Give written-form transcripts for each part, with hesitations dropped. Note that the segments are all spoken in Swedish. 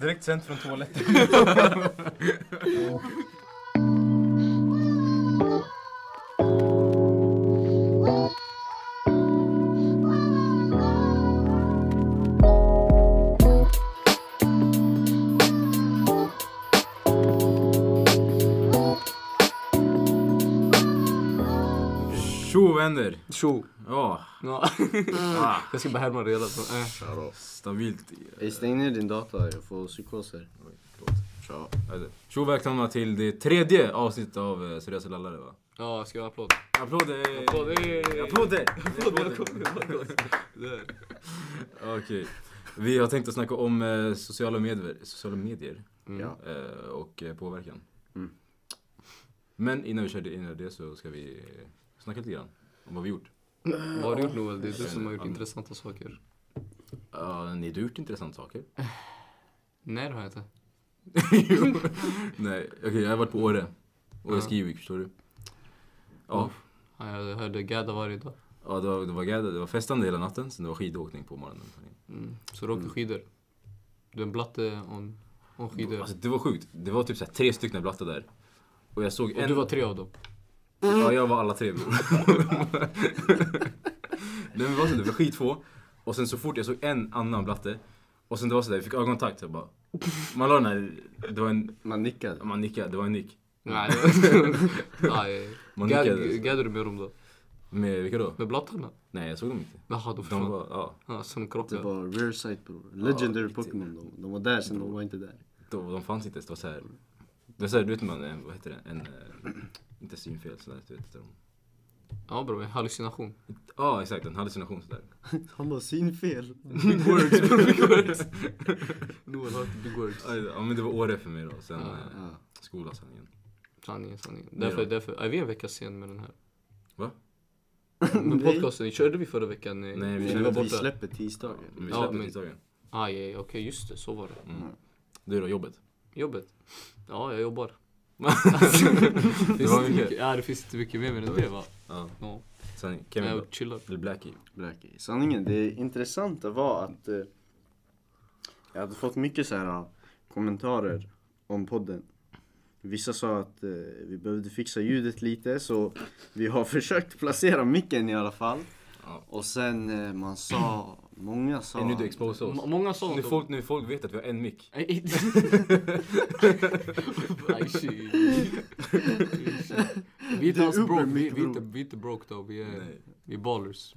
Direkt sänd från toaletten. Tjo vänner. Tjo. Ja. Jag ska bara härma redan. Stabilt. Stäng ner din data, jag får psykoser. Tjo. Tjo, välkomna till det tredje avsnittet av Seriösa Lallare, va? Ja, ska jag applåda? Applåder! Okej. Vi har tänkt att snacka om sociala medier. Och påverkan. Men innan vi kör det så ska vi... snacka lite grann om vad vi gjort. Vad har du gjort, Noel? Det är du som har gjort intressanta saker. Ni har gjort intressanta saker. Nej, det har jag inte. Nej, okej, jag har varit på Åre. Och jag skriver, förstår du? Ja. Jag hörde Gädda varje dag. Ja, det var Gädda. Det var festande hela natten, sen det var skidåkning på morgonen. Så du åkte skidor? Du en blatte och skidor? Alltså, det var sjukt. Det var typ så här 3 stycken blatte där. Och jag såg en... Och du var 3 av dem? Ja, jag var alla 3. Men var så det var skitfå. Och sen så fort jag såg en annan blatte och sen det var så där, vi fick ögonkontakt, jag bara. Man la den här, det var en man nickade, det var en nick. Nej. Nej. Man nickade. Gaddade du med dem då? Med vilka då? Med blattarna? Nej, jag såg dem inte. Jaha, då försvann. Ja, som krockar. Det var rare sight, bro. Legendary Pokémon då. De var där, sen de var inte där. De fanns inte, det var så här. Det så här, du vet man, vad heter det? En inte synfel sådär, du vet. Ja, bra, en hallucination. Ja, exakt, en hallucination sådär. Han bara, synfel. Big words, big words. Noel har inte big words. Ja, men det var Åre för mig då, sen skola sen igen. Sanningen. Därför är vi en vecka sen med den här. Va? Men podcasten, körde vi förra veckan? Nej, vi släpper tisdagen. Okej, just det, så var det. Det är då jobbet? Ja, jag jobbar. Det finns inte mycket mer än det, va? Ja. Sanningen, kan vi chilla? Blackie. Sanningen, det intressanta var att jag hade fått mycket så här kommentarer om podden. Vissa sa att vi behövde fixa ljudet lite, så vi har försökt placera micken i alla fall. Ja. Och sen många sa... Är nu du exposar oss? Många sa nu folk vet att vi har en mick. Vi är inte broke då, vi är ballers.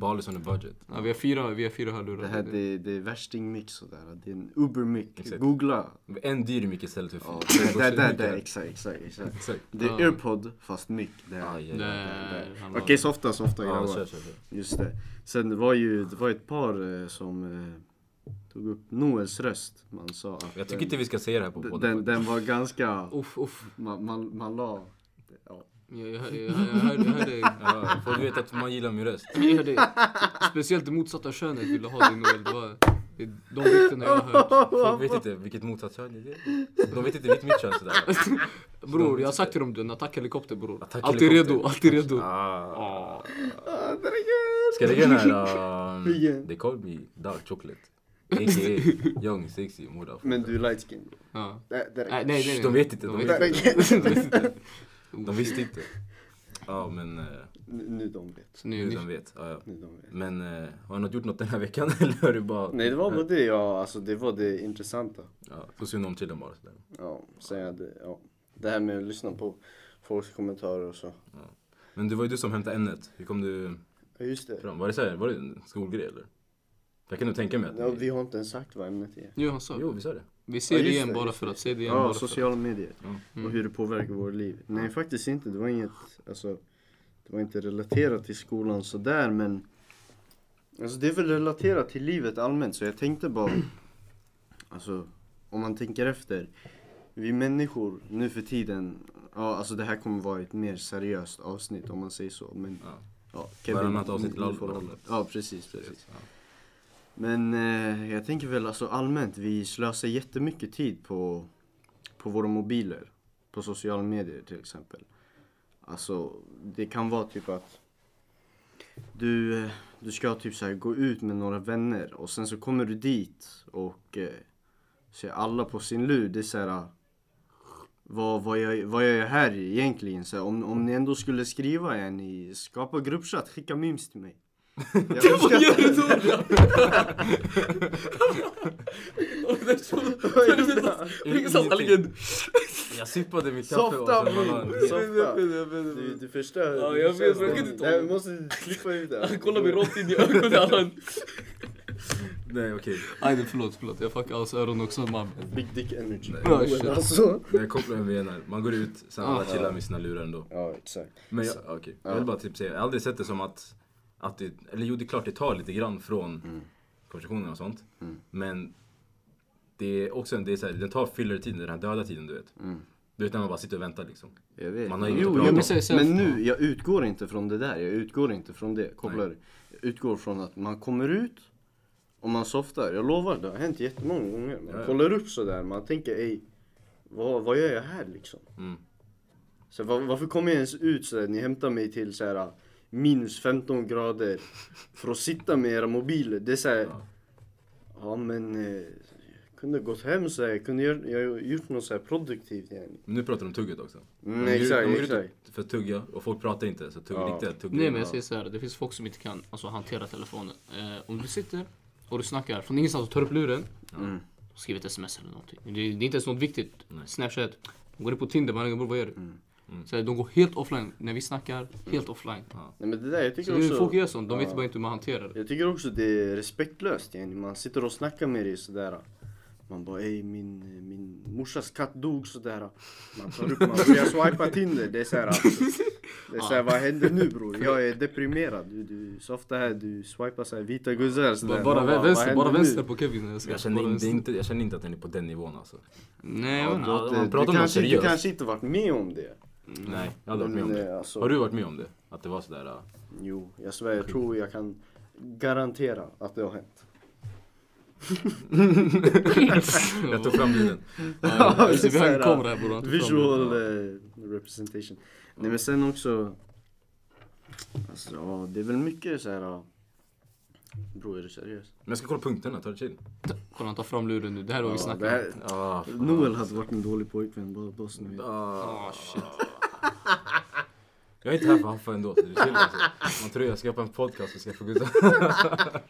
Ballers on a budget. Ja, vi har 4 hörlurar. Det här det är värsting mick sådär, det är en uber mick. Googla. En dyr mick istället för exakt. Det är AirPod fast mick. Okej, så ofta grabbar. Just det. Sen det var ett par som tog upp Noels röst. Man sa att jag tycker inte vi ska se det här på podden. Den var ganska... Man la... Ja. Jag hörde. Ja, folk vet att man gillar min röst. Jag hörde. Speciellt det motsatta könet ville ha det, Noel. Det var de vikterna jag har hört. Folk vet inte vilket motsatt kön är det. De vet inte vilket mitt kön sådär. Bror, jag har sagt till dem, en attackhelikopter, bror. Alltid redo. Ska det göra här? They call me dark chocolate. A.k.a. young, sexy, moda. Men du är light skin. Ja. Nej. De vet inte. De visste inte. Ja, men... Nu de vet. Ja. Men har du gjort något den här veckan? Eller är det bara... Nej, det var bara det. Ja, alltså det var det intressanta. Ja, får se om till dem bara. Sådär. Ja, säga det. Ja. Det här med att lyssna på folks kommentarer och så. Ja. Men det var ju du som hämtade ämnet. Hur kom du... Ja, just det. Fram? Var det en skolgrej eller? Jag kan nog tänka mig att... Ja, vi har inte ens sagt vad ämnet är. Jo, vi sa det. Vi ser det igen bara för att se det igen. Ja, sociala medier. Och hur det påverkar vårt liv. Nej, faktiskt inte. Det var inget... Alltså, det var inte relaterat till skolan så där, men... Alltså, det är väl relaterat till livet allmänt. Så jag tänkte bara... Alltså, om man tänker efter... Vi människor nu för tiden... Ja, alltså det här kommer vara ett mer seriöst avsnitt om man säger så. Men... Ja, Kevin, avsnitt förhållandet. Ja, precis. Ja. Men jag tänker väl alltså allmänt, vi slösar jättemycket tid på våra mobiler, på sociala medier till exempel. Alltså det kan vara typ att du ska typ så här gå ut med några vänner och sen så kommer du dit och Så är alla på sin lur. Det är så här, vad jag är här egentligen. Så här, om ni ändå skulle skriva en i skapa gruppchat, skicka memes till mig. Jag jag sippade mitt kaffe och sen du förstör. Ja, jag vet, jag kan inte. Jag måste klippa ut det. Kolla mig rått in i ögonen. Nej, okej. Nej, förlåt. Jag fuckar alltså öron också, mamma. Big dick energy. Nej, kopplar en VNR. Man går ut, sen alla chillar med sina lurar ändå. Ja, exakt. Men okej, jag vill bara typ säga, jag har aldrig sett det som att det, eller jo, det är klart det tar lite grann från konversationerna och sånt. Mm. Men det är också det är så här, den tar fyllertiden, den här döda tiden, du vet. Mm. Du vet när man bara sitter och väntar liksom. Jag vet. Man har ju men nu, jag utgår inte från det där. Jag utgår inte från det. Jag utgår från att man kommer ut och man softar. Jag lovar, det har hänt jättemånga gånger. Man kollar upp så där, man tänker, ej, vad gör jag här liksom? Mm. Så varför kommer jag ens ut så där? Ni hämtar mig till så här... -15 grader för att sitta med era mobiler. Det är så här, ja men jag kunde gått hem så här, jag gjort något så här produktivt igen. Men nu pratar de om tugget också. Nej, exakt. För tugga och folk pratar inte så tugga. Nej men jag säger så här, det finns folk som inte kan alltså hantera telefonen. Om du sitter och du snackar från ingenstans och tar upp luren och skriver ett SMS eller någonting. Det är inte ens något viktigt. Nej. Snapchat, går du på Tinder, vad gör du? Så de går helt offline när vi snackar, helt offline. Ja. Nej, men det där, jag tycker också, folk gör sånt, de vet bara inte hur man hanterar det. Jag tycker också det är respektlöst, igen. Man sitter och snackar med dig sådär. Man bara, ej, min morsas katt dog sådär. Man tar upp, man börjar swipa Tinder, det är såhär. Det är såhär, vad händer nu bror? Jag är deprimerad, du softar här, du swipar såhär, vita guzzar sådär. Bara vänster på Kevin. Jag känner inte att den är på den nivån alltså. Nej, du kanske inte varit med om det. Nej, jag har aldrig varit med om det. Alltså, har du varit med om det? Att det var sådär? Jo, jag svär, jag tror jag kan garantera att det har hänt. Jag tog fram bilden. Vi har en kamera här, borde visual representation. Nej, men sen också... Alltså, det är väl mycket såhär... Bro, är du seriös? Men jag ska kolla punkterna, ta det chill. Kolla, han tar fram luren nu, det här var vi snackat. Noel hade varit en dålig pojkvän, bara så nu. Shit. Jag är inte här för haffa ändå, så du chillar alltså. Man tror jag ska göra en podcast och ska få guda.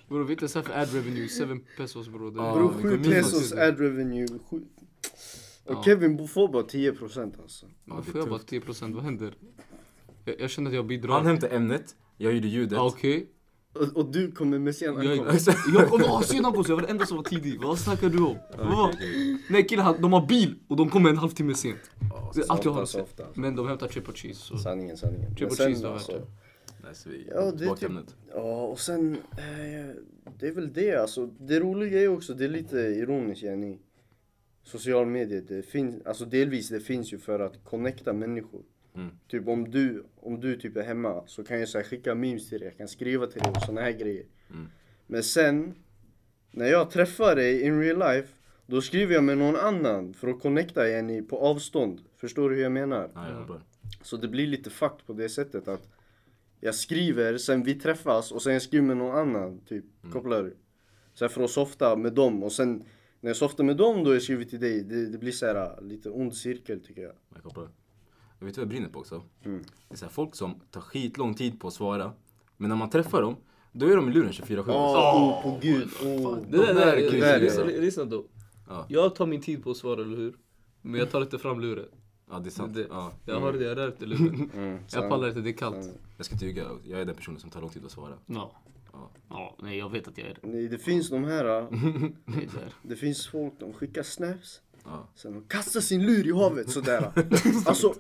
Bro, vi är inte här för ad revenue, 7 pesos bro. Bro, 7 pesos ad revenue, 7. Och Kevin får bara 10% alltså. Får jag bara 10%, vad händer? Jag känner att jag bidrar. Han hämtar ämnet, jag gjorde ljudet. Okej. Och du kommer med sena. Jag kommer ha sena på sig. Jag var den enda som var tidig. Vad snackar du om? Nej killar, de har bil och de kommer en halvtimme sent. Det är allt jag har sett. Men de hämtar chip och cheese. Så. Sanningen. Chip och cheese, då alltså. Och sen... det är väl det alltså. Det roliga är också, det är lite ironiskt igen. Social medier, det finns... Alltså delvis, det finns ju för att connecta människor. Mm. Typ om du typ är hemma så kan jag så här skicka memes till dig, jag kan skriva till dig och såna här grejer. Men sen när jag träffar dig in real life, då skriver jag med någon annan för att connecta igen på avstånd. Förstår du hur jag menar? Ja. Så det blir lite fakt på det sättet att jag skriver, sen vi träffas och sen jag skriver med någon annan typ, kopplar du. Så här för att softa med dem och sen när jag softar med dem då är jag skrivit till dig. Det blir så här lite ond cirkel tycker jag. Jag kopplar. Jag vet vad jag brinner på också. Det är så här, folk som tar skit lång tid på att svara. Men när man träffar dem, då är de i luren 24/7. På gud. Det där är lyssna då. Jag tar min tid på att svara, eller hur? Men jag tar inte fram luren. Ja, det är sant. Jag har det, jag rör inte luren. Jag pallar inte, det är kallt. Jag ska ljuga, jag är den personen som tar lång tid att svara. Nej, jag vet att jag är det. Nej, det finns de här. Det finns folk, de skickar snaps. Sen de kastar sin lur i havet sådär. Alltså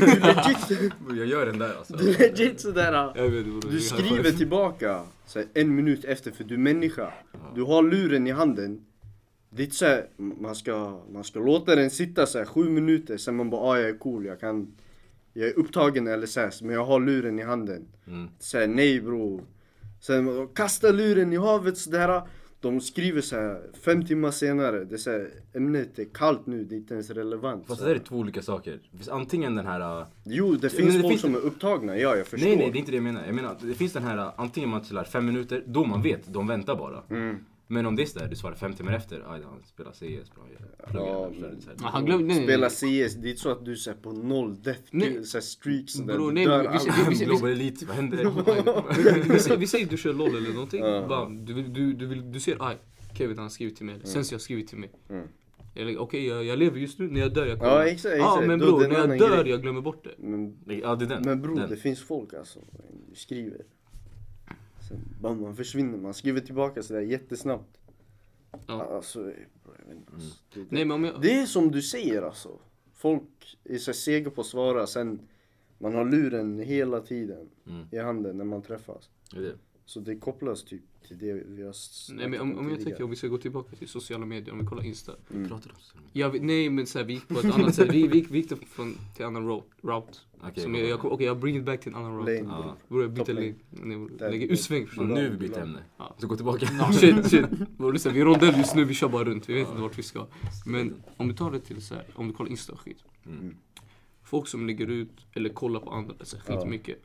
legit, jag gör den där alltså. Det är legit sådär. Du skriver tillbaka så här, 1 minut efter, för du är människa. Du har luren i handen. Det är så här, man ska låta den sitta så här 7 minuter. Sen man bara, jag är cool, jag är upptagen eller så här, men jag har luren i handen. Så här, nej bro. Sen kastar luren i havet sådär. De skriver så här 5 timmar senare. Det är så här, ämnet är kallt nu, det är inte ens relevant. Fast det är 2 olika saker. Det finns antingen den här... det finns folk som är upptagna, jag förstår. Nej, det är inte det jag menar. Jag menar, det finns den här, antingen man chillar 5 minuter, då man vet, de väntar bara. Men om det är du svarar 5 timmar efter. Aj, han spelar CS bra. Ja, han glömde spela CS. Det är så att du ser på noll death kill så streaks där. Bro, nej, vi global elite. Vad händer? Vi säger du kör LOL eller någonting. Bara, du ser aj. Kevin han skriver till mig. Sen så jag skriver till mig. Eller okej, jag lever just nu, när jag dör jag kommer. Ja, exakt. Ja, men bror, när jag dör jag glömmer bort det. Men, ja, det är den. Men bror, det finns folk alltså skriver. Sen man försvinner, man skriver tillbaka så där jättesnabbt. Ja. Alltså, det är som du säger alltså. Folk är så sega på att svara, sen man har luren hela tiden i handen när man träffas. Det. Så det kopplas typ till det vi har. Nej, men om jag tänker om vi ska gå tillbaka till sociala medier, om vi kollar Insta. Vi pratar om sociala medier. Nej, men så här, vi gick på ett annat sätt. Vi gick till annan route. Okej, jag bring it back till en annan route. Borde byta lägga utsväng. Nu vi byter ämne. Så gå tillbaka. Shit. Vi är rondell just nu, vi kör bara runt. Vi vet inte vart vi ska. Men om du tar det till så här, om du kollar Insta skit. Folk som lägger ut eller kollar på andra så skit mycket.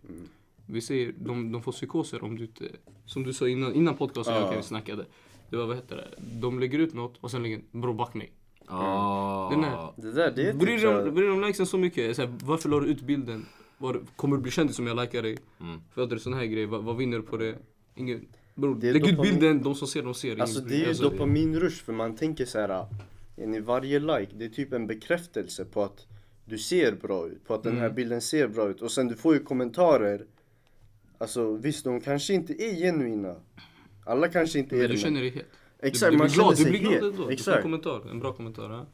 Vi ser, de får psykoser om du inte, som du sa innan podcasten vi snackade. Det var, vad heter det? De lägger ut något och sen lägger bro back mig. Det bryr de likesen så mycket. Så här, varför la du ut bilden? Kommer du bli känd som jag likar dig? För att det är sån här grej, vad vinner du på det? Ingen, bro, det lägg ut bilden, de som ser, de ser. Alltså det är ju dopaminrush, för man tänker så här, i varje like, det är typ en bekräftelse på att du ser bra ut. På att den här bilden ser bra ut. Och sen du får ju kommentarer. Alltså visst, de kanske inte är genuina. Alla kanske inte är genuina. Du känner dig helt. Exakt, man känner sig helt. Du får kommentar, en bra kommentar. Ja.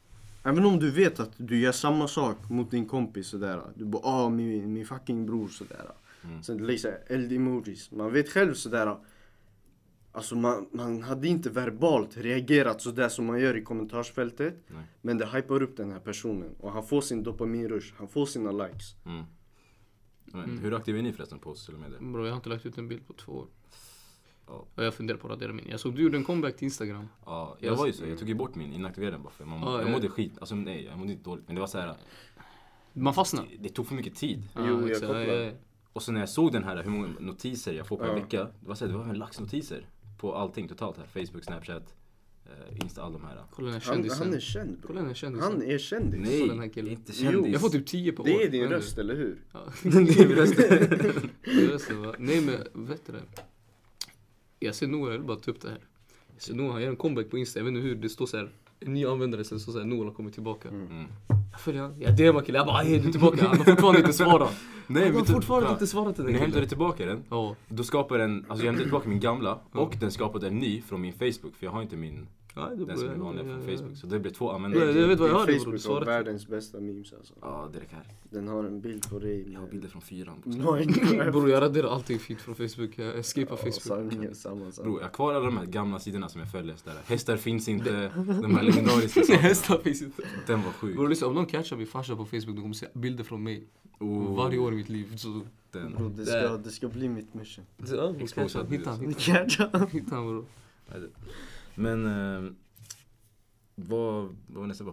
Även om du vet att du gör samma sak mot din kompis sådär. Du bara, min fucking bror sådär. Sen det läggs eld-emojis. Man vet själv sådär. Alltså man hade inte verbalt reagerat sådär som man gör i kommentarsfältet. Nej. Men det hypar upp den här personen. Och han får sin dopaminrush, han får sina likes. Hur aktiv är ni förresten på sociala medier? Bro, jag har inte lagt ut en bild på 2 år. Och jag funderar på att radera min. Jag såg du gjorde en comeback till Instagram. Ja, jag var ju så. Jag tog ju bort min, inaktiverade den bara för jag mådde skit. Alltså nej, jag mådde inte dåligt. Men det var så här. Man fastnade. Det tog för mycket tid. Jag kopplade. Och så när jag såg den här, hur många notiser jag får på en vecka. Det var så här, det var en lax notiser på allting totalt här. Facebook, Snapchat, Insta, all de här. Kolla den här kändisen. Han är känd, bro. Han är kändis. Nej, den här killen. Inte kändis. Jag får typ 10 på år. Det är din röst, eller hur? Ja, det är min röst. Nej, men vet du det? Jag ser Noah, jag vill bara ta upp det här. Jag ser Noah, han gör en comeback på Insta. Jag vet inte hur, det står så här. En ny användare, sen så säger Noah har kommit tillbaka. Jag följer han. Jag DMar killen. Jag bara, är du tillbaka? Han har fortfarande inte svarat. Nej, han har fortfarande inte svarat till den. När jag hämtade tillbaka den, då skapar den, alltså jag hämtade tillbaka min gamla. Och den skapade en ny från min Facebook. För jag har inte min, den som är vanlig från Facebook. Så det blir 2 användare. Jag vet vad jag har. Facebook har världens bästa memes alltså. Ja, det räcker. Den har en bild på dig. Jag har bilder från 4. Bro, jag raderar allting fint från Facebook. Jag escapar Facebook. Bro, jag kvar alla de här gamla sidorna som jag följer. Hästar finns inte. De här legendariska sakerna. Hästar finns inte. Den var sjuk. Bro, liksom, om någon catchar min farsa på Facebook, de kommer se bilder från mig. Varje år i mitt liv. Så bro, det ska bli mitt mission. Exposad. Hitta han, bro. Men vad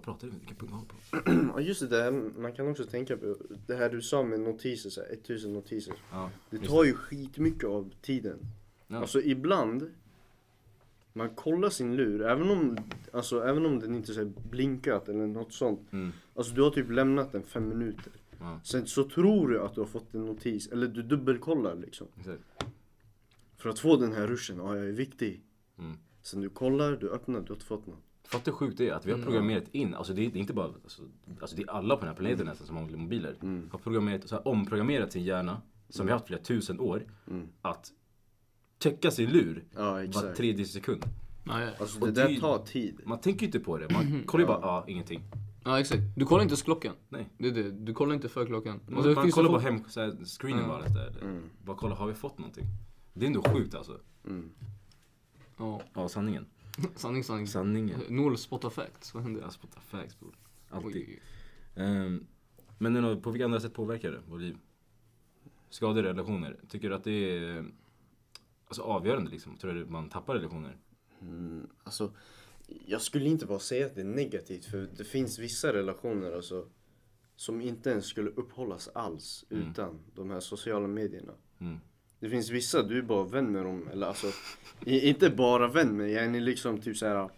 pratar du om? Vilken punkt har du på? Just det, man kan också tänka på det här du sa med notiser, så här, 1000 notiser. Ja, det tar ju skitmycket av tiden. Ja. Alltså ibland, man kollar sin lur, även om den inte så blinkat eller något sånt. Alltså du har typ lämnat den 5 minuter. Ja. Sen så tror du att du har fått en notis, eller du dubbelkollar liksom. Exakt. För att få den här ruschen, jag är viktig. Sen du kollar, du öppnar, du har inte fått något. Fattar sjukt det är att vi har programmerat in, alltså det är inte bara, alltså det är alla på den här planeten nästan som har mobiler. Har programmerat, så här, omprogrammerat sin hjärna, som vi har haft flera 1000 år, att checka sin lur var 3 sekund. Alltså det där tar tid. Man tänker inte på det, man kollar ju bara, ingenting. Ja, exakt. Du kollar inte klockan. Nej. Det. Du kollar inte för klockan. Man kollar bara hem, så här, screenen bara där. Bara kolla, har vi fått någonting? Det är ändå sjukt alltså. Ja, sanningen. Sanningen. Noll spot effects. Vad händer? Ja, spot effects, bror. Alltid. Men på vilka andra sätt påverkar det vår liv? Skador, relationer. Tycker du att det är alltså avgörande liksom? Tror du att man tappar relationer? Alltså, jag skulle inte bara säga att det är negativt. För det finns vissa relationer alltså, som inte ens skulle upphållas alls utan de här sociala medierna. Det finns vissa du är bara vän med dem. Eller alltså, inte bara vän med. Jag är liksom typ såhär,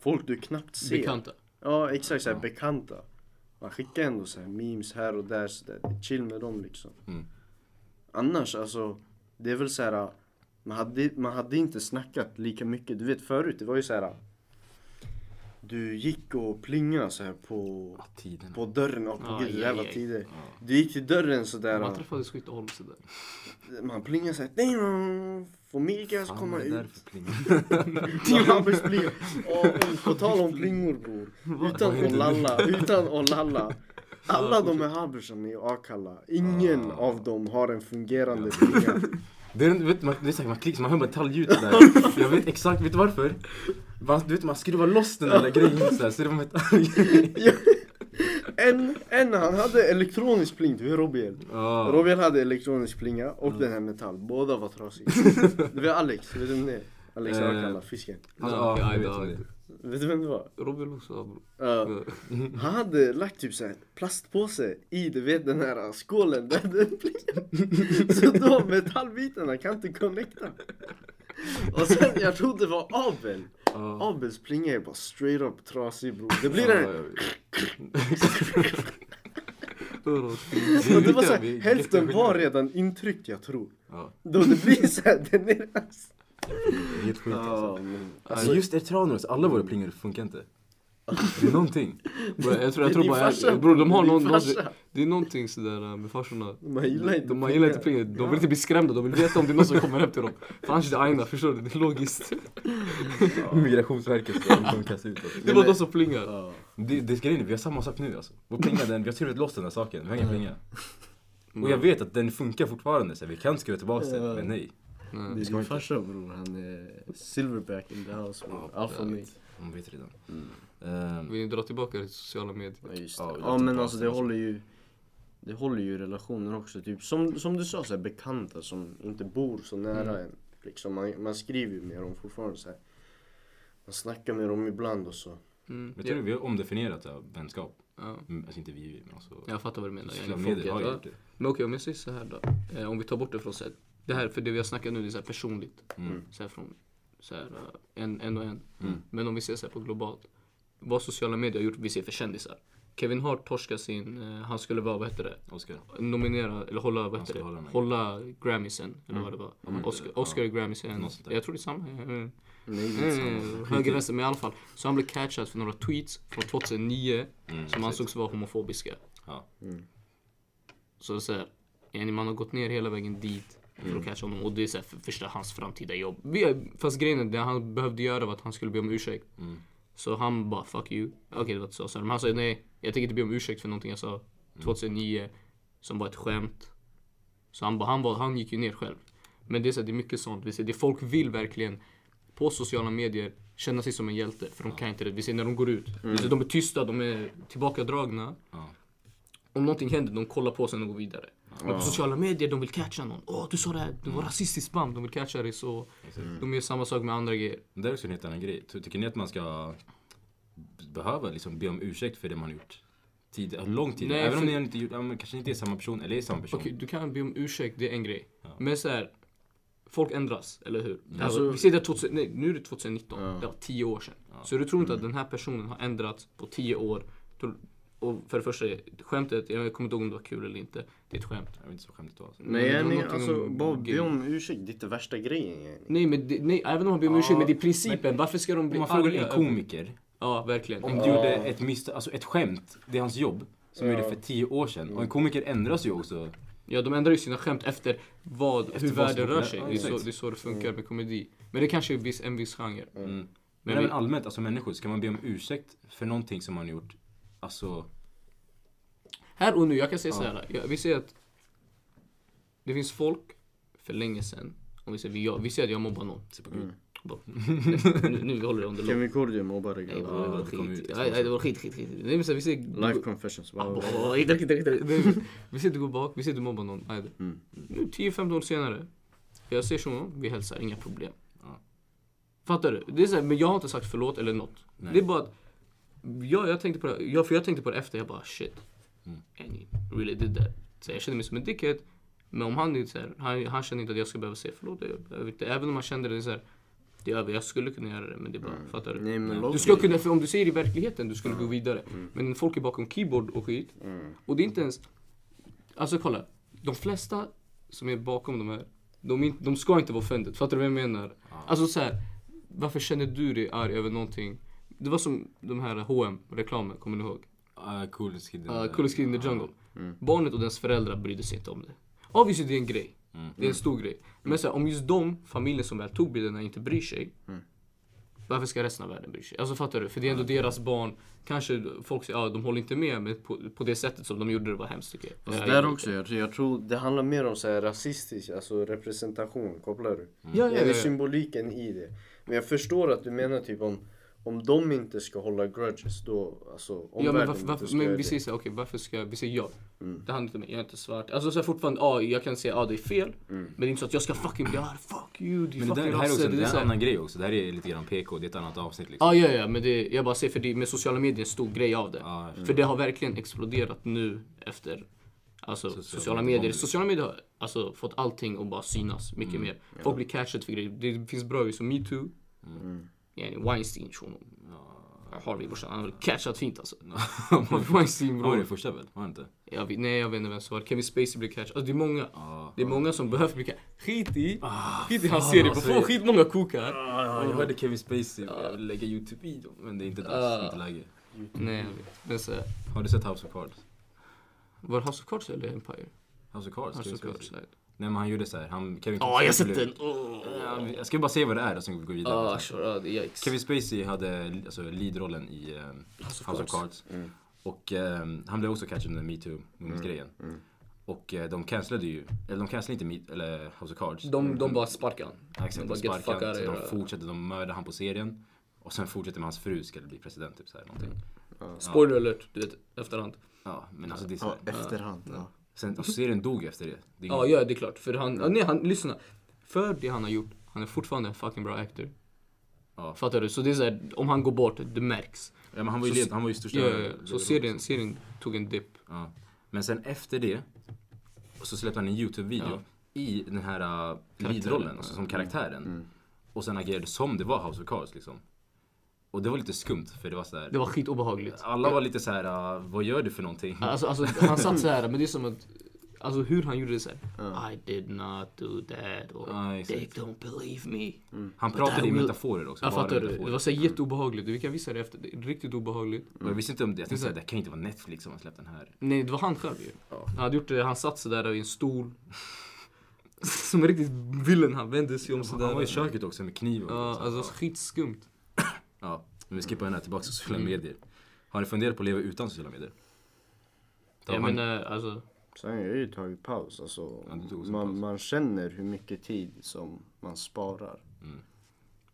folk du knappt ser. Bekanta. Ja, exakt såhär, bekanta. Man skickar ändå såhär memes här och där, så där. Chill med dem liksom. Mm. Annars alltså, det är väl såhär, man hade inte snackat lika mycket. Du vet förut, det var ju såhär, du gick och plingade så här på dörren och på jävla tider. Du gick till dörren så där. Man träffade skit om så där. Man plingade så här. Nej, för Mikael ska komma ut. På tal om plingor, bror. Utan och lalla. Alla de är Habersson i Akalla. Ingen av dem har en fungerande plinga. Det är, vet man, det är säkert man klickar, man hör bara detaljljud där. Jag vet exakt, vet du varför? Du vet, man skruvar loss den där grejen så här, så det var metallljud. Ja. En han hade elektronisk pling, du är Robiel. Oh. Robiel hade elektronisk plinga och den här metall, båda var trasiga. Det var Alex, vet du vem det är? Alex har kallat fisken. Vet du vem det var? Robiel också. Han hade lagt typ såhär plastpåse i, du vet, den här skålen där den plingar. Så de metallbitarna kan inte connecta. Och sen, jag trodde det var Abel. Abels plinga är bara straight up trasig, bror. Det blir den här... Och det var såhär, hälften var redan intryckt, jag tror. Då det blir såhär, den är rast. Helt sjukt alltså. Just Ertranos, alla våra plingor funkar inte. Det är någonting. Jag tror bara farsa, bror, de har någon, det är någonting sådär med farsorna. De gillar inte plingor. De vill inte bli skrämda, de vill veta om det är någon som kommer hem till dem. För annars är det aina, förstår du? Det är logiskt. Migrationsverket som kastar ut oss. Det var de som plingar. Det ska in, vi har samma sak nu alltså. Vår plinga, vi har skrivit loss den här saken, vi har ingen plinga. Och jag vet att den funkar fortfarande, så vi kan skriva tillbaka den, men nej. Det är min farsa, bror, han är silverback in the house, bror. Alfa mig. Hon vet redan. Vi drar tillbaka det till sociala medier. Ja, men alltså det håller ju relationer också. Typ som du sa, så här, bekanta som inte bor så nära en. Liksom, man skriver ju med dem fortfarande så här. Man snackar med dem ibland och så. Jag tror vi har omdefinierat vänskap. Alltså inte vi, men alltså... Jag fattar vad du menar. Sociala medier har gjort det. Men okej, om jag säger så här då. Om vi tar bort det från sig. Det här, för det vi har snackat nu, det är så här personligt. Så här från så här, en och en. Men om vi ser så här på globalt. Vad sociala medier har gjort, vi ser för kändisar. Kevin Hart torskade sin, han skulle vara, vad heter det? Oscar. Nominera, eller hålla, vad heter det? Hålla Grammysen, eller vad det var. Oscar Grammysen. Jag tror det är samma. Höger vänster, men i alla fall. Så han blev catchad för några tweets från 2009 som ansågs vara homofobiska. Ja. Så det är så här, man har gått ner hela vägen dit. Och det är så här, förstör hans framtida jobb. Fast grejen är, det han behövde göra var att han skulle be om ursäkt. Så han bara, fuck you. Okej, det var så. Men han sa, nej, jag tänker inte be om ursäkt för någonting jag sa 2009 som var ett skämt. Så han gick ju ner själv. Men det är så här, det är mycket sånt. Vi ser, det folk vill verkligen på sociala medier känna sig som en hjälte. För de kan inte det. Vi ser när de går ut. Så de är tysta, de är tillbakadragna. Om någonting händer, de kollar på sen och går vidare. Men på sociala medier, de vill catcha någon. Du sa det här, det var rasistiskt band. De vill catcha dig, så de gör samma sak med andra grejer. Det är också en helt annan grej. Tycker ni att man ska behöva liksom be om ursäkt för det man gjort lång tid? Nej, även om ni inte gjort, kanske inte är samma person, eller är samma person. Okej, du kan be om ursäkt, det är en grej. Men så här, folk ändras, eller hur? Alltså, vi ser det 2000, nu är det 2019, det var 10 år sedan. Så du tror inte att den här personen har ändrats på 10 år? Och för det första, skämtet, jag kommer inte ihåg om det var kul eller inte. Det är ett skämt. Jag vet inte så skämt det var. Nej, alltså, bara be om ursäkt, det är inte värsta grejen. Nej, men även om man ber om ursäkt, men det är principen. Men, varför ska de bli arga? En komiker. Ja, verkligen. Om du gjorde ett misstag, alltså ett skämt, det är hans jobb, som gjorde för 10 år sedan. Och en komiker ändras ju också. Ja, de ändrar ju sina skämt efter hur världen rör sig. Det är så det funkar med komedi. Men det är kanske är en viss genre. Men allmänt, alltså människor, ska man be om ursäkt för någonting som man gjort? Alltså... Här och nu, jag kan säga så här. Vi ser att det finns folk för länge sedan. Om vi ser att jag mobbar någon. Se på Gud. Nu vi håller det under lång. Kevin Kordium mobbar dig. Nej, det var skit. Vi ser... Life confessions. Vi ser att du går bak. Vi ser att du mobbar någon. Nu, 10-15 år senare. Jag ser som vi hälsar. Inga problem. Fattar du? Det är så här, men jag har inte sagt förlåt eller något. Det är bara att... Ja, jag tänkte på det. Ja, för jag tänkte på det efter. Jag bara, shit. And you really did that. Så jag kände mig som en dickhead. Men om han inte här, han känner inte att jag skulle behöva säga förlåt, jag, även om han kände det så här, det är över, jag skulle kunna göra det, men det bara, fattar du? Nej, men du skulle kunna, för om du säger i verkligheten, du skulle gå vidare. Men folk är bakom keyboard och skit. Och det är inte ens, alltså kolla, de flesta som är bakom de här, de ska inte vara offended, fattar du vad jag menar? Alltså så här, varför känner du dig arg över någonting? Det var som de här H&M-reklamen, kommer ni ihåg? Coolest Kid in the Jungle. Barnet och dess föräldrar brydde sig inte om det. Obviously det är en grej. Det är en stor grej. Men så här, om just de familjer som väl tog bilderna inte bryr sig, varför ska resten av världen bry sig? Alltså fattar du? För det är ändå deras barn. Kanske folk säger, ja, de håller inte med, men på det sättet som de gjorde det var hemskt, tycker jag. Alltså, där också, jag tror det handlar mer om så här rasistisk, alltså representation, kopplar du? Eller symboliken i det. Men jag förstår att du menar typ om de inte ska hålla grudges, då alltså om ja, men varför men vi säger så här, okej, varför ska vi säga jag? Det handlar inte om jag är inte svart. Alltså så här, fortfarande jag kan säga det är fel, men det är inte så att jag ska fucking bli fuck you. Men det där här också, det är en annan grej också. Det här är lite grann PK, det är ett annat avsnitt liksom. Ja, men det jag bara säger, för det med sociala medier är en stor grej av det. För det har verkligen exploderat nu efter alltså sociala medier. Sociala medier har alltså fått allting att bara synas mycket mer. Folk blir catched för grejer. Det finns bra ju som Me Too. Weinstein, Harvey Borsan, han har catchat fint alltså. Weinstein, bror. Var det första väl? Var det inte? Jag vet inte vem som var. Kevin Spacey blir catchat. Alltså, det är många som behöver bli catchat. Skit i hans serie. På få skitmånga kokar. Jag hörde Kevin Spacey lägga YouTube i dem. Men det är inte dags, inte läge. Nej, men så. Har du sett House of Cards? Var House of Cards eller Empire? House of Cards. Nej, men han gjorde så här. Jag sett den. Jag ska bara se vad det är och sen gå vidare. Kevin Spacey hade alltså leadrollen i House of Cards. Och han blev också catchad under MeToo-grejen. Och de cancelade inte House of Cards. De bara sparkade han. Exakt, de sparkade. De mördade han på serien. Och sen fortsätter med hans fru skulle bli president. Typ så här, någonting. Spoiler alert, du vet, efterhand. Ja, men alltså det är så här. Efterhand, ja. Sen och serien dog efter det. Det är klart, för han lyssna. För det han har gjort, han är fortfarande en fucking bra actor. Ja. Fattar du? Så det är så här, om han går bort, det märks. Ja, men han var ju största. Så serien tog en dipp. Ja. Men sen efter det så släppte han en YouTube-video i den här leadrollen, alltså som karaktären. Och sen agerade som det var House of Cards liksom. Och det var lite skumt, för det var så här. Det var skitobehagligt. Alla var lite så här, vad gör du för någonting? Alltså han satt så här, men det är som att alltså hur han gjorde det så här. I did not do that or they don't believe me. Han pratade i metaforer också. Jag fattar det. Det var så här jätteobehagligt. Vi kan visa det efter. Det är riktigt obehagligt. Men jag visste inte om det. Jag tänkte så här, det kan inte vara Netflix som har släppt den här. Nej, det var han själv ju. Han hade gjort det. Han satt så där i en stol. Som en riktigt villen. Han vände sig om så där. Han var i köket också med kniv. Ja, alltså skitskumt. Ja, men vi skippar den här tillbaka till sociala medier. Har ni funderat på att leva utan sociala medier? Sen har jag ju tagit paus. Alltså, man känner hur mycket tid som man sparar.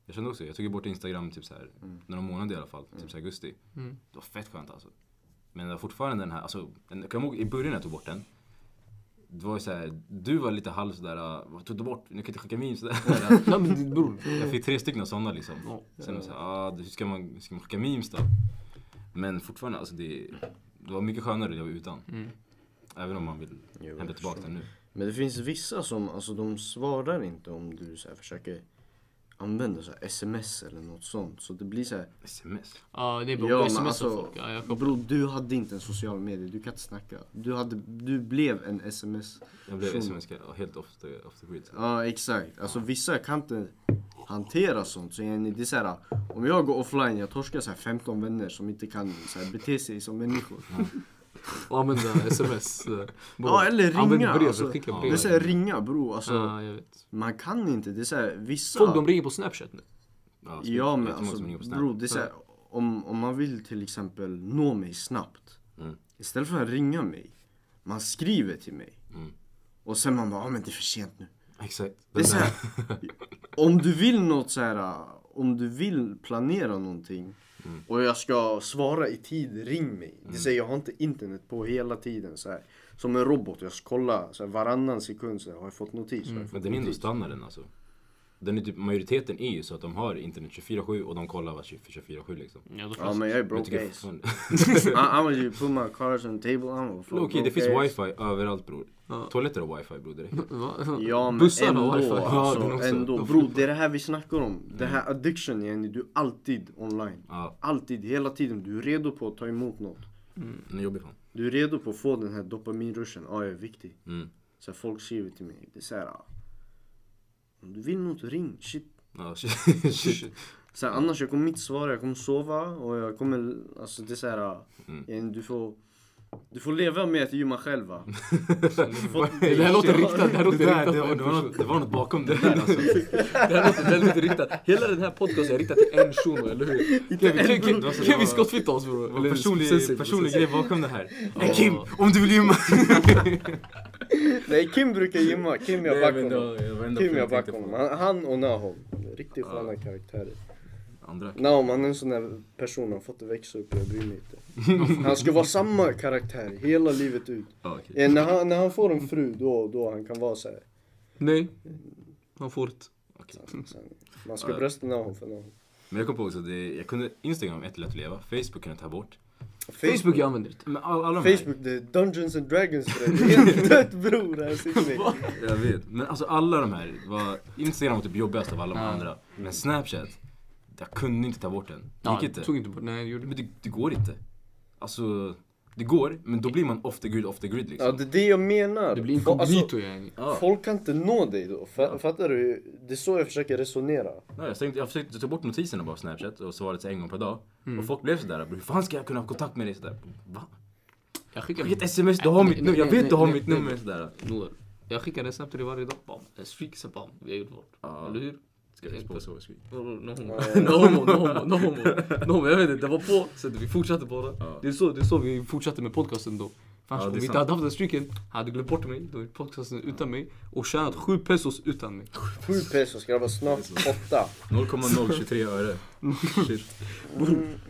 Jag kände också, jag tog bort Instagram typ så här, några månader i alla fall, typ så här augusti. Det var fett skönt alltså. Men det var fortfarande den här, alltså, i början jag tog bort den. Det var ju såhär, du var lite halv sådär, tog du bort, nu kan jag inte skicka min sådär. Jag fick 3 stycken sådana liksom. Sen var det såhär, ska man skicka memes då? Men fortfarande, alltså det var mycket skönare att jag var utan. Även om man vill hämta tillbaka den nu. Men det finns vissa som, alltså de svarar inte om du så här, försöker använda så här, sms eller något sånt. Så det blir så här. Sms? Det är bra. Ja, sms alltså, folk. Bro, du hade inte en social medier. Du kan inte snacka. Du blev en sms. Jag blev sms helt ofta skit. Ja, exakt. Alltså vissa kan inte hantera sånt. Så det är så här, om jag går offline, jag torskar så här 15 vänner som inte kan så här, bete sig som människor. Och använda sms. Eller ringa. Brev, alltså, det är så här, ringa bro. Alltså, jag vet. Man kan inte. Det är så här, vissa... Folk de ringer på Snapchat nu. Ja men alltså, bro, det är så här, om man vill till exempel nå mig snabbt. Istället för att ringa mig. Man skriver till mig. Och sen man bara, men det är för sent nu. Exakt. Det är så här, om du vill något så här, om du vill planera någonting. Och jag ska svara i tid, ring mig. Det säger jag har inte internet på hela tiden så här. Som en robot, jag ska kolla så här, varannan sekund så här, har jag fått notis. Men den är inte standarden alltså. Den är typ, majoriteten är ju så att de har internet 24/7 och de kollar vad 24/7 liksom. Ja men jag är broke guys. I'm gonna put my cards on the table. Okej, det finns wifi överallt bror. Toaletter och wifi, broder. Ja, men bussarna ändå, och wifi. Alltså, ändå. Bro, det är det här vi snackar om. Det här addiction, yani, du är alltid online. Alltid, hela tiden. Du är redo på att ta emot något. Du är redo på att få den här dopaminruschen. Ja, jag är viktig. Så folk skriver till mig. Det är så här, om du vill något, ring. Shit. Så här, annars jag kommer inte svara, jag kommer sova och jag kommer, alltså det är så här, du får leva med att gymma själva. Det här låter riktat, det var något bakom det där alltså. Det här låter väldigt riktat. Hela den här podcasten är riktad till en shuno, eller hur? Kan vi skottfitta oss, bror? Personlig grej bakom det här. Nej, Kim, om du vill gymma. Nej, Kim brukar gymma. Kim jag bakom. Han och Nahom. Riktigt sköna karaktärer. Nej, man är en sån där person, har fått det växa upp, jag bryr mig inte. Han ska vara samma karaktär hela livet ut. Okay. När han får en fru, då han kan vara så här. Nej, han får ett. Okay. Man ska brösta någon för någon. Men jag kom på också att jag kunde Instagram ett lätt att leva, Facebook kunde ta bort. Facebook jag använder inte. Men alla Facebook, det är Dungeons and Dragons. Det är helt dött, bror, det här sitter. Jag vet, men alltså alla de här var, Instagram var typ jobbigast av alla de andra. Men Snapchat, jag kunde inte ta bort den. Det går inte. Alltså, det går, men då blir man off the grid liksom. Ja, det är det jag menar. Det blir inkognito, alltså, folk kan inte nå dig då. Fattar du? Det är så jag försöker resonera. Nej, jag försökte ta bort notiserna på Snapchat och svarade så en gång per dag. Och folk blev sådär, hur fan ska jag kunna ha kontakt med dig sådär? Va? Jag skickar ett sms, du har mitt nummer. Jag vet du har mitt nummer sådär. Jag skickar det snabbt till dig varje dag. Bam, en streaksa, bam, vi har gjort vårt. Eller hur? Ska jag spåsa vad No homo, jag vet inte, det var på, så vi fortsatte bara. Det är så vi fortsatte med podcasten då. Om vi inte hade haft den stryken, hade glömt bort mig, då är podcasten utan mig. Och tjänat 7 pesos utan mig. 7 pesos, ska det vara snart 8. 0,023 öre. Shit.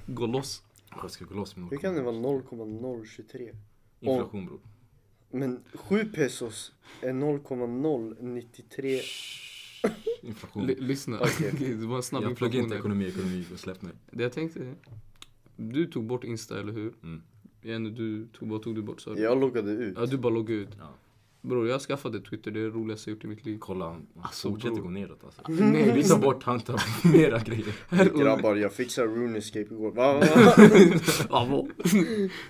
Gå loss. Jag ska gå loss med 0,023. Hur kan det vara 0,023? Inflation, bro. Men 7 pesos är 0,093. Inflation. Lyssna. Okay. Det var en snabb inflation. Jag inte ekonomi och släpp mig. Det jag tänkte, du tog bort Insta, eller hur? Igen, du tog bort så. Jag loggade ut. Ja, du bara loggade ut. Ja. Bror, jag skaffade Twitter, det är det roligaste jag gjort i mitt liv. Kolla, han fortsätter gå neråt alltså. Nej, vi tar bort, han tar mera grejer. Grabbar, jag fixar RuneScape igår.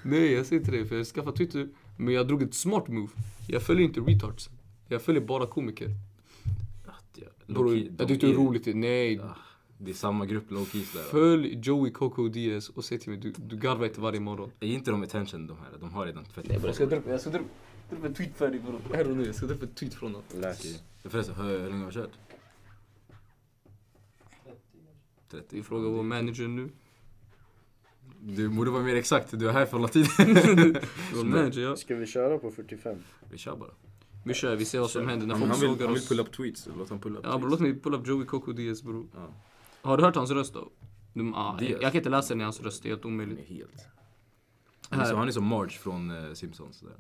Nej, jag säger inte det, för jag skaffade Twitter. Men jag drog ett smart move. Jag följer inte retards. Jag följer bara komiker. Jag tyckte det var roligt. Nej. Det är samma grupp lowkeys där. Följ Joey Coco Diaz och säg till mig, du garvar inte varje morgon. Är inte de attention de här? De har redan tvättat. Nej, jag ska dra upp en tweet för dig. Här och nu, jag ska dra upp en tweet från något. Läs. Förresten, hur länge har jag kört? 30. Vi frågar vår manager nu. Du borde vara mer exakt, du är här för hela tiden. Ska vi köra på 45? Vi kör bara. Vi ser vad som händer när folk sågar oss. Han vill pull up tweets. Låt han pull up. Ja, bro, låt mig pull up Joey Coco Diaz, bro. Ja. Har du hört hans röst då? Jag kan inte läsa den i hans röst. Det är helt omöjligt. Han är som Marge från Simpsons. Där.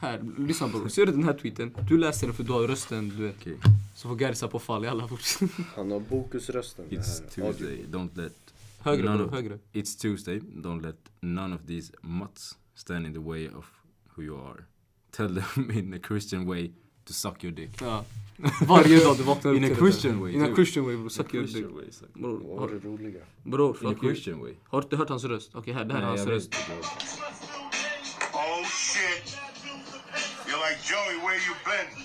Här, lyssna bror. Ser du den här tweeten? Du läser den för du har rösten, du vet. Okay. Så får Garza på fall i alla fortsätt. Han har bokusrösten. It's Tuesday, don't let... Högre. It's Tuesday, don't let none of these mutts stand in the way of who you are. Tell them in a Christian way to suck your dick. Ja. Varje dag du vaknar upp. In a Christian way, bro, suck your dick. Vad är det roliga? Bro, in a Christian way. Har du hört hans röst? Okej, här, det här är hans röst. Oh shit. You're like Joey, where you been?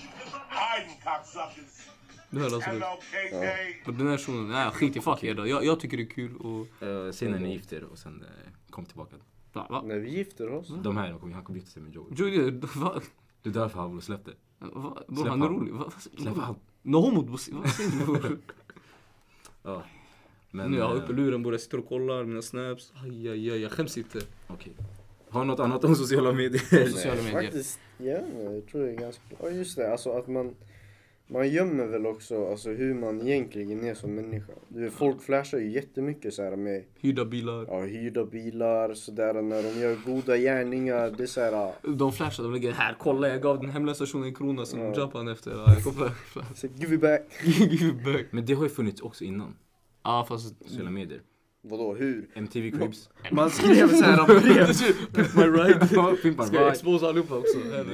Hiding, cocksuckers. Du hör hans röst. Och den här personen, nej, skit i fuck er då. Jag tycker det är kul och... Sen när ni gifter och sen kom tillbaka. Va? När vi gifter oss. De här, han kommer gifta sig med Joey. Det är därför han vill släppa det. Bro, han är rolig. Släpp han. Vad säger du? Ja. Men nu jag har uppe luren, borde jag sitta och kolla mina snaps. Aj, jag skäms inte. Okej. Har något annat om sociala medier? Nej, faktiskt, ja, jag tror det är ganska bra. Ja, just det, alltså att man gömmer väl också, alltså, hur man egentligen är som människa. Folk flashar ju jättemycket så här med hyrda bilar sådär, när de gör goda gärningar, det är så här. De flashar, de ligger här, kolla jag gav den hemlösa personen en krona som Japan efter. Give it back. Men det har ju funnits också innan. Ja, fast sociala medier. Vadå, hur? MTV Cribs. Man skrev så här om Pimp My Ride. Ska jag exposa allihopa också? Det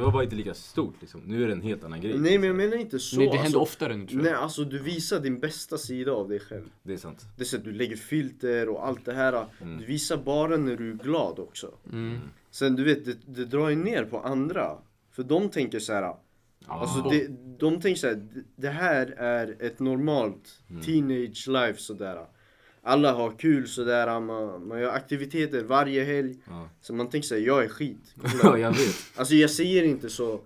var bara inte lika stort liksom. Nu är det en helt annan grej. Nej, men jag menar inte så. Nej, det händer alltså, oftare nu, tror jag. Nej, alltså du visar din bästa sida av dig själv. Det är sant. Det är så att du lägger filter och allt det här. Du visar bara när du är glad också. Mm. Sen du vet, det drar ju ner på andra. För de tänker så här. Alltså de tänker så här. Det här är ett normalt teenage life sådär. Alla har kul sådär, man gör aktiviteter varje helg. Ja. Så man tänker såhär, jag är skit. Ja, jag vet. Alltså jag säger inte så.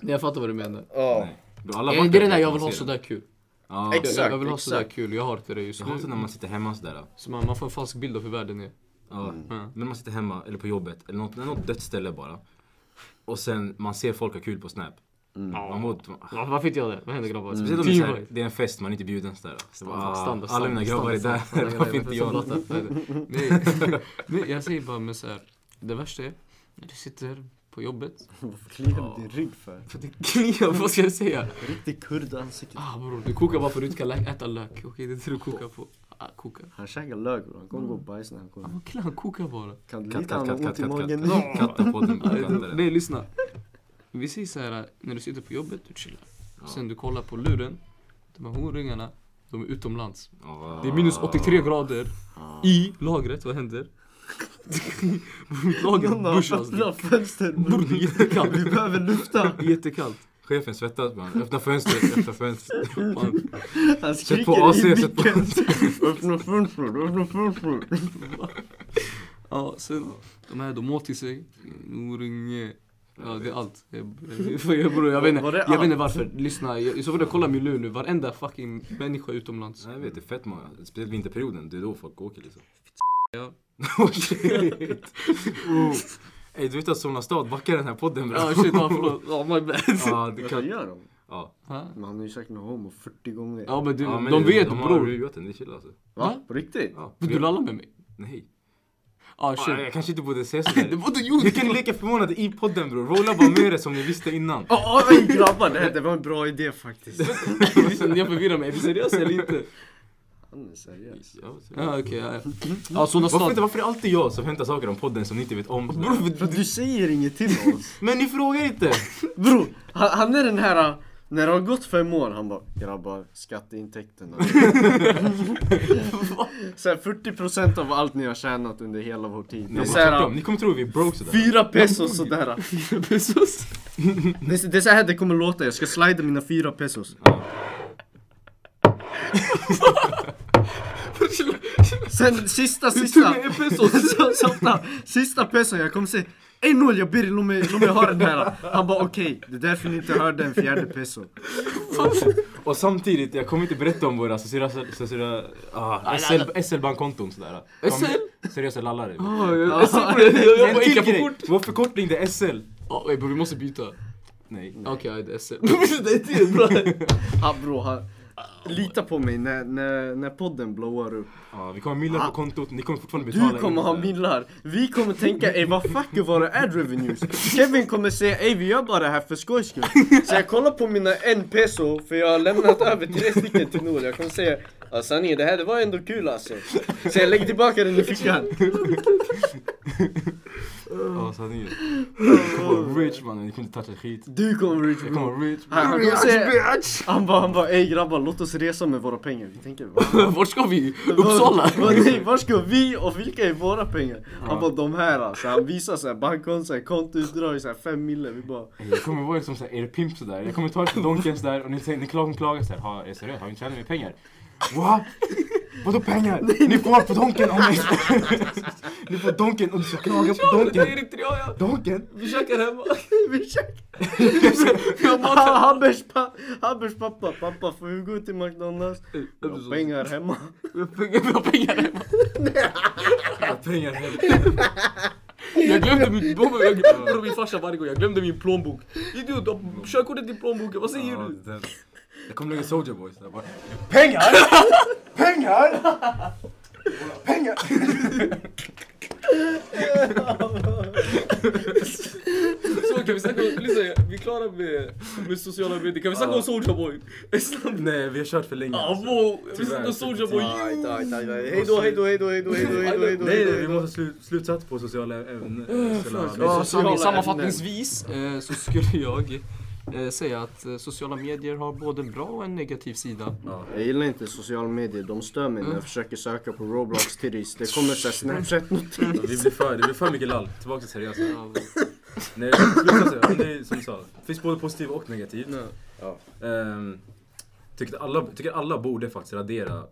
Jag fattar vad du menar. Ja. Nej. Det är den där jag vill ha sådär kul. Ja. Exakt, jag vill ha sådär kul, jag har inte det just nu. Jag hatar när man sitter hemma sådär. Så man får en falsk bild av hur världen är. Ja, när man sitter hemma eller på jobbet eller något dödsställe bara. Och sen man ser folk ha kul på Snap. Mm. Varför inte jag det? Vad händer grabbar? Här, det är en fest, man är inte bjuden där. Standard. Alla mina grabbar är där. Varför inte jag? Nej, jag säger bara med så här. Det värsta är när du sitter på jobbet. Varför kliar du din rygg för? För det kliar, vad ska jag säga? Riktigt kurdansikt. Ah bror, du kokar bara för att du ska äta lök. Okej, det tror du kokar på. Koka. Han käkar lök bro, han kommer gå och bajs när han kommer. Han kan koka bara. Kan du lite han ont i magen? Katta på den. Nej, lyssna. Vi säger så här, när du sitter på jobbet, du chillar. Ja. Sen du kollar på luren, de här horungarna, de är utomlands. Oh. Det är minus 83 grader i lagret, vad händer? Lagret duschas. Borde jättekallt. Vi behöver lufta. Jättekallt. Chefen svettas man. Öppna fönstret. Man. Han skriker på AC, i micken. Öppna fönstret. Ja, sen de här, de åt till sig. Horunge. Ja, det är allt. Jag vet inte varför. Lyssna, så får jag kolla min lur nu. Varenda fucking människa utomlands. Nej, jag vet, det är fett många. Speciellt vinterperioden, det är då folk åker liksom. Ja. Åh, shit. Ey, du vet att Solna stad backar den här podden. Ja, shit, förlåt. Ja, my bad. Ja, det kan... gör de? Ja. Man har ju sagt med homo 40 gånger. Ja, men de vet, bror. De har ju gjort en, det är chill alltså. Va? På riktigt? Ja. Du lallar med mig? Nej. Jag kanske inte borde säga sådär. Vi kan leka förvånade i podden bror. Rolla bara med det som ni visste innan. Grabbar, det var en bra idé faktiskt. Jag förvirrar mig, är vi seriösa eller inte? Han är seriös. Varför är det alltid jag som hämtar saker om podden som ni inte vet om? Bror, du säger inget till oss. Men ni frågar inte. Bror, han är den här... När det har gått 5 år, han bara, grabbar, skatteintäkterna. Såhär, 40% av allt ni har tjänat under hela vår tid. Nej, såhär, ni kommer tro vi är broke sådär. 4 pesos sådär. 4 pesos? Det är såhär det kommer låta, jag ska slida mina 4 pesos. Ja. Sen sista peson, jag kommer se. Noll, jag ber dig, låt mig ha den här. Han bara, okej, det är därför ni inte hörde en 4:e peso. Och samtidigt, jag kommer inte berätta om våra SL-bankkonton sådär. SL? Seriösa lallare. Jag var inte på kort. Vår förkortning, det är SL. Vi måste byta. Nej. Okej, det är SL. Det är till, bra. Ja, bro, lita på mig när podden blåar upp. Ja, vi kommer millar på kontot. Ni kommer fortfarande betala. Du kommer ha millar. Vi kommer tänka, vad fuck är våra ad revenues? Kevin kommer säga, vi gör bara det här för skojs skull. Så jag kollar på mina 1 peso, för jag har lämnat över 3 stycken till Noel. Jag kommer säga, sanningen, det här det var ändå kul alltså. Så jag lägger tillbaka den i fickan. Ja, sanningen. Rich man, ni kunde toucha skit. Du kommer rich man. Han bara, ey grabbar, låt oss resa med våra pengar. Vi tänker, var ska vi? Uppsala? Nej, var ska vi och vilka är våra pengar? Han bara, de här. Så han visar såhär bankkonto, såhär kontoutdrag, såhär 5 mille. Vi bara... Jag kommer vara som såhär, är det pimp sådär? Jag kommer ta ett donkens där och ni klagar såhär, är det seriöst? Har vi inte tjänat mer pengar? What? Vadå pengar? Nej, ni får på donken om mig. Ni får donken och du ska klaga på donken. Det är inte jag. Donken? Vi käkar hemma. Habbers pappa, får vi gå till McDonalds? Jag har pengar hemma. Jag har pengar hemma. Jag glömde min plånbok. Idiot, kör kortet i plånboken. Vad säger du? Jag kommer lägga Soulja Boys där bara. Pengar! Så kan vi snacka om, lyssna, vi klara med sociala medier. Kan vi snacka om Soulja Boy? Nej, vi har kört för länge. Vi snackar om Soulja Boy. Hejdå. Nej, vi måste slutsats på sociala ämnen. Sammanfattningsvis så skulle jag säga att sociala medier har både en bra och en negativ sida. Ja. Jag gillar inte sociala medier, de stör mig när jag försöker söka på Roblox tills det kommer så här Snapchat-notis. Ja, det blir för mycket lall. Tillbaka till seriöst. Nej, det är som du sa. Det finns både positivt och negativt. Ja. Tycker alla borde faktiskt radera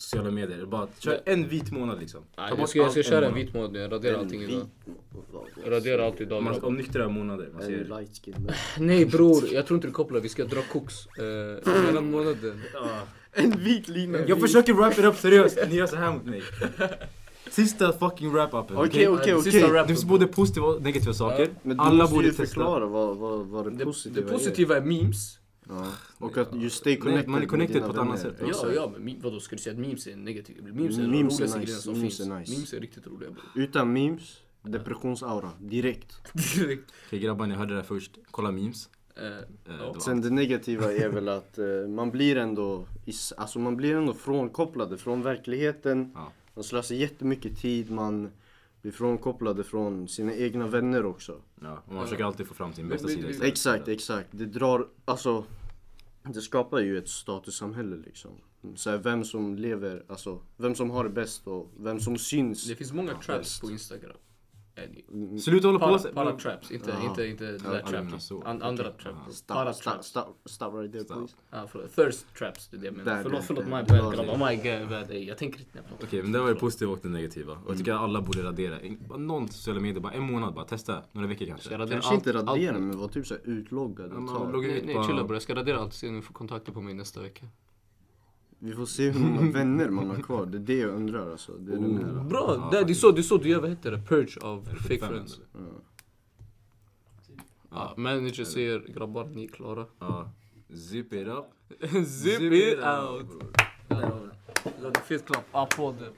sociala medier. Bara kör en vit månad liksom. Nej, jag ska köra en vit månad. Jag raderar allting idag. Jag raderar allt idag. Man ska omnyktra månader. Nej bror, jag tror inte du kopplar. Vi ska dra koks hela månaden. En vit lina. Jag försöker wrap it up seriöst. Ni gör så här mot mig. Sista fucking wrap-uppen. Okej. Det finns både positiva och negativa saker. Men alla borde förklara vad det positiva är. Det positiva är memes. Ja. Och att just stay connected. Man är connected på ett annat sätt. Ja, men vadå, skulle du säga att memes är negativt? Memes är nice. Memes är riktigt roliga. Utan memes, depressionsaura. Direkt. Okej grabbar, ni hörde det där först. Kolla memes. Sen det negativa är väl att man blir ändå frånkopplade från verkligheten. Ja. Man slösar jättemycket tid, man blir frånkopplade från sina egna vänner också. Ja, och man försöker alltid få fram sin bästa sida. Exakt. Det skapar ju ett statussamhälle liksom. Så här, vem som lever, vem som har det bäst och vem som syns. Det finns många traps bäst på Instagram. Sluta hålla på. Para-traps, andra traps. Stop right there, please. Thirst traps, det är det jag menar. Förlåt mig, jag tänker inte på det. Okej, men det var det positiva och det negativa. Och jag tycker att alla borde radera. Någon sociala medier, bara en månad, bara testa. Några veckor kanske. Kanske inte radera, men var typ så här utloggad. Nej, chilla bro, jag ska radera allt sen vi får kontakter på mig nästa vecka. Vi får se hur många vänner man har kvar. Det är det jag undrar alltså. Det är bra, det är så du gör, vad heter det? Purge av fake friends. Ja, manager säger grabbar, ni är klara. Zip it up. Zip it out. Låt det finns klapp. Applåder.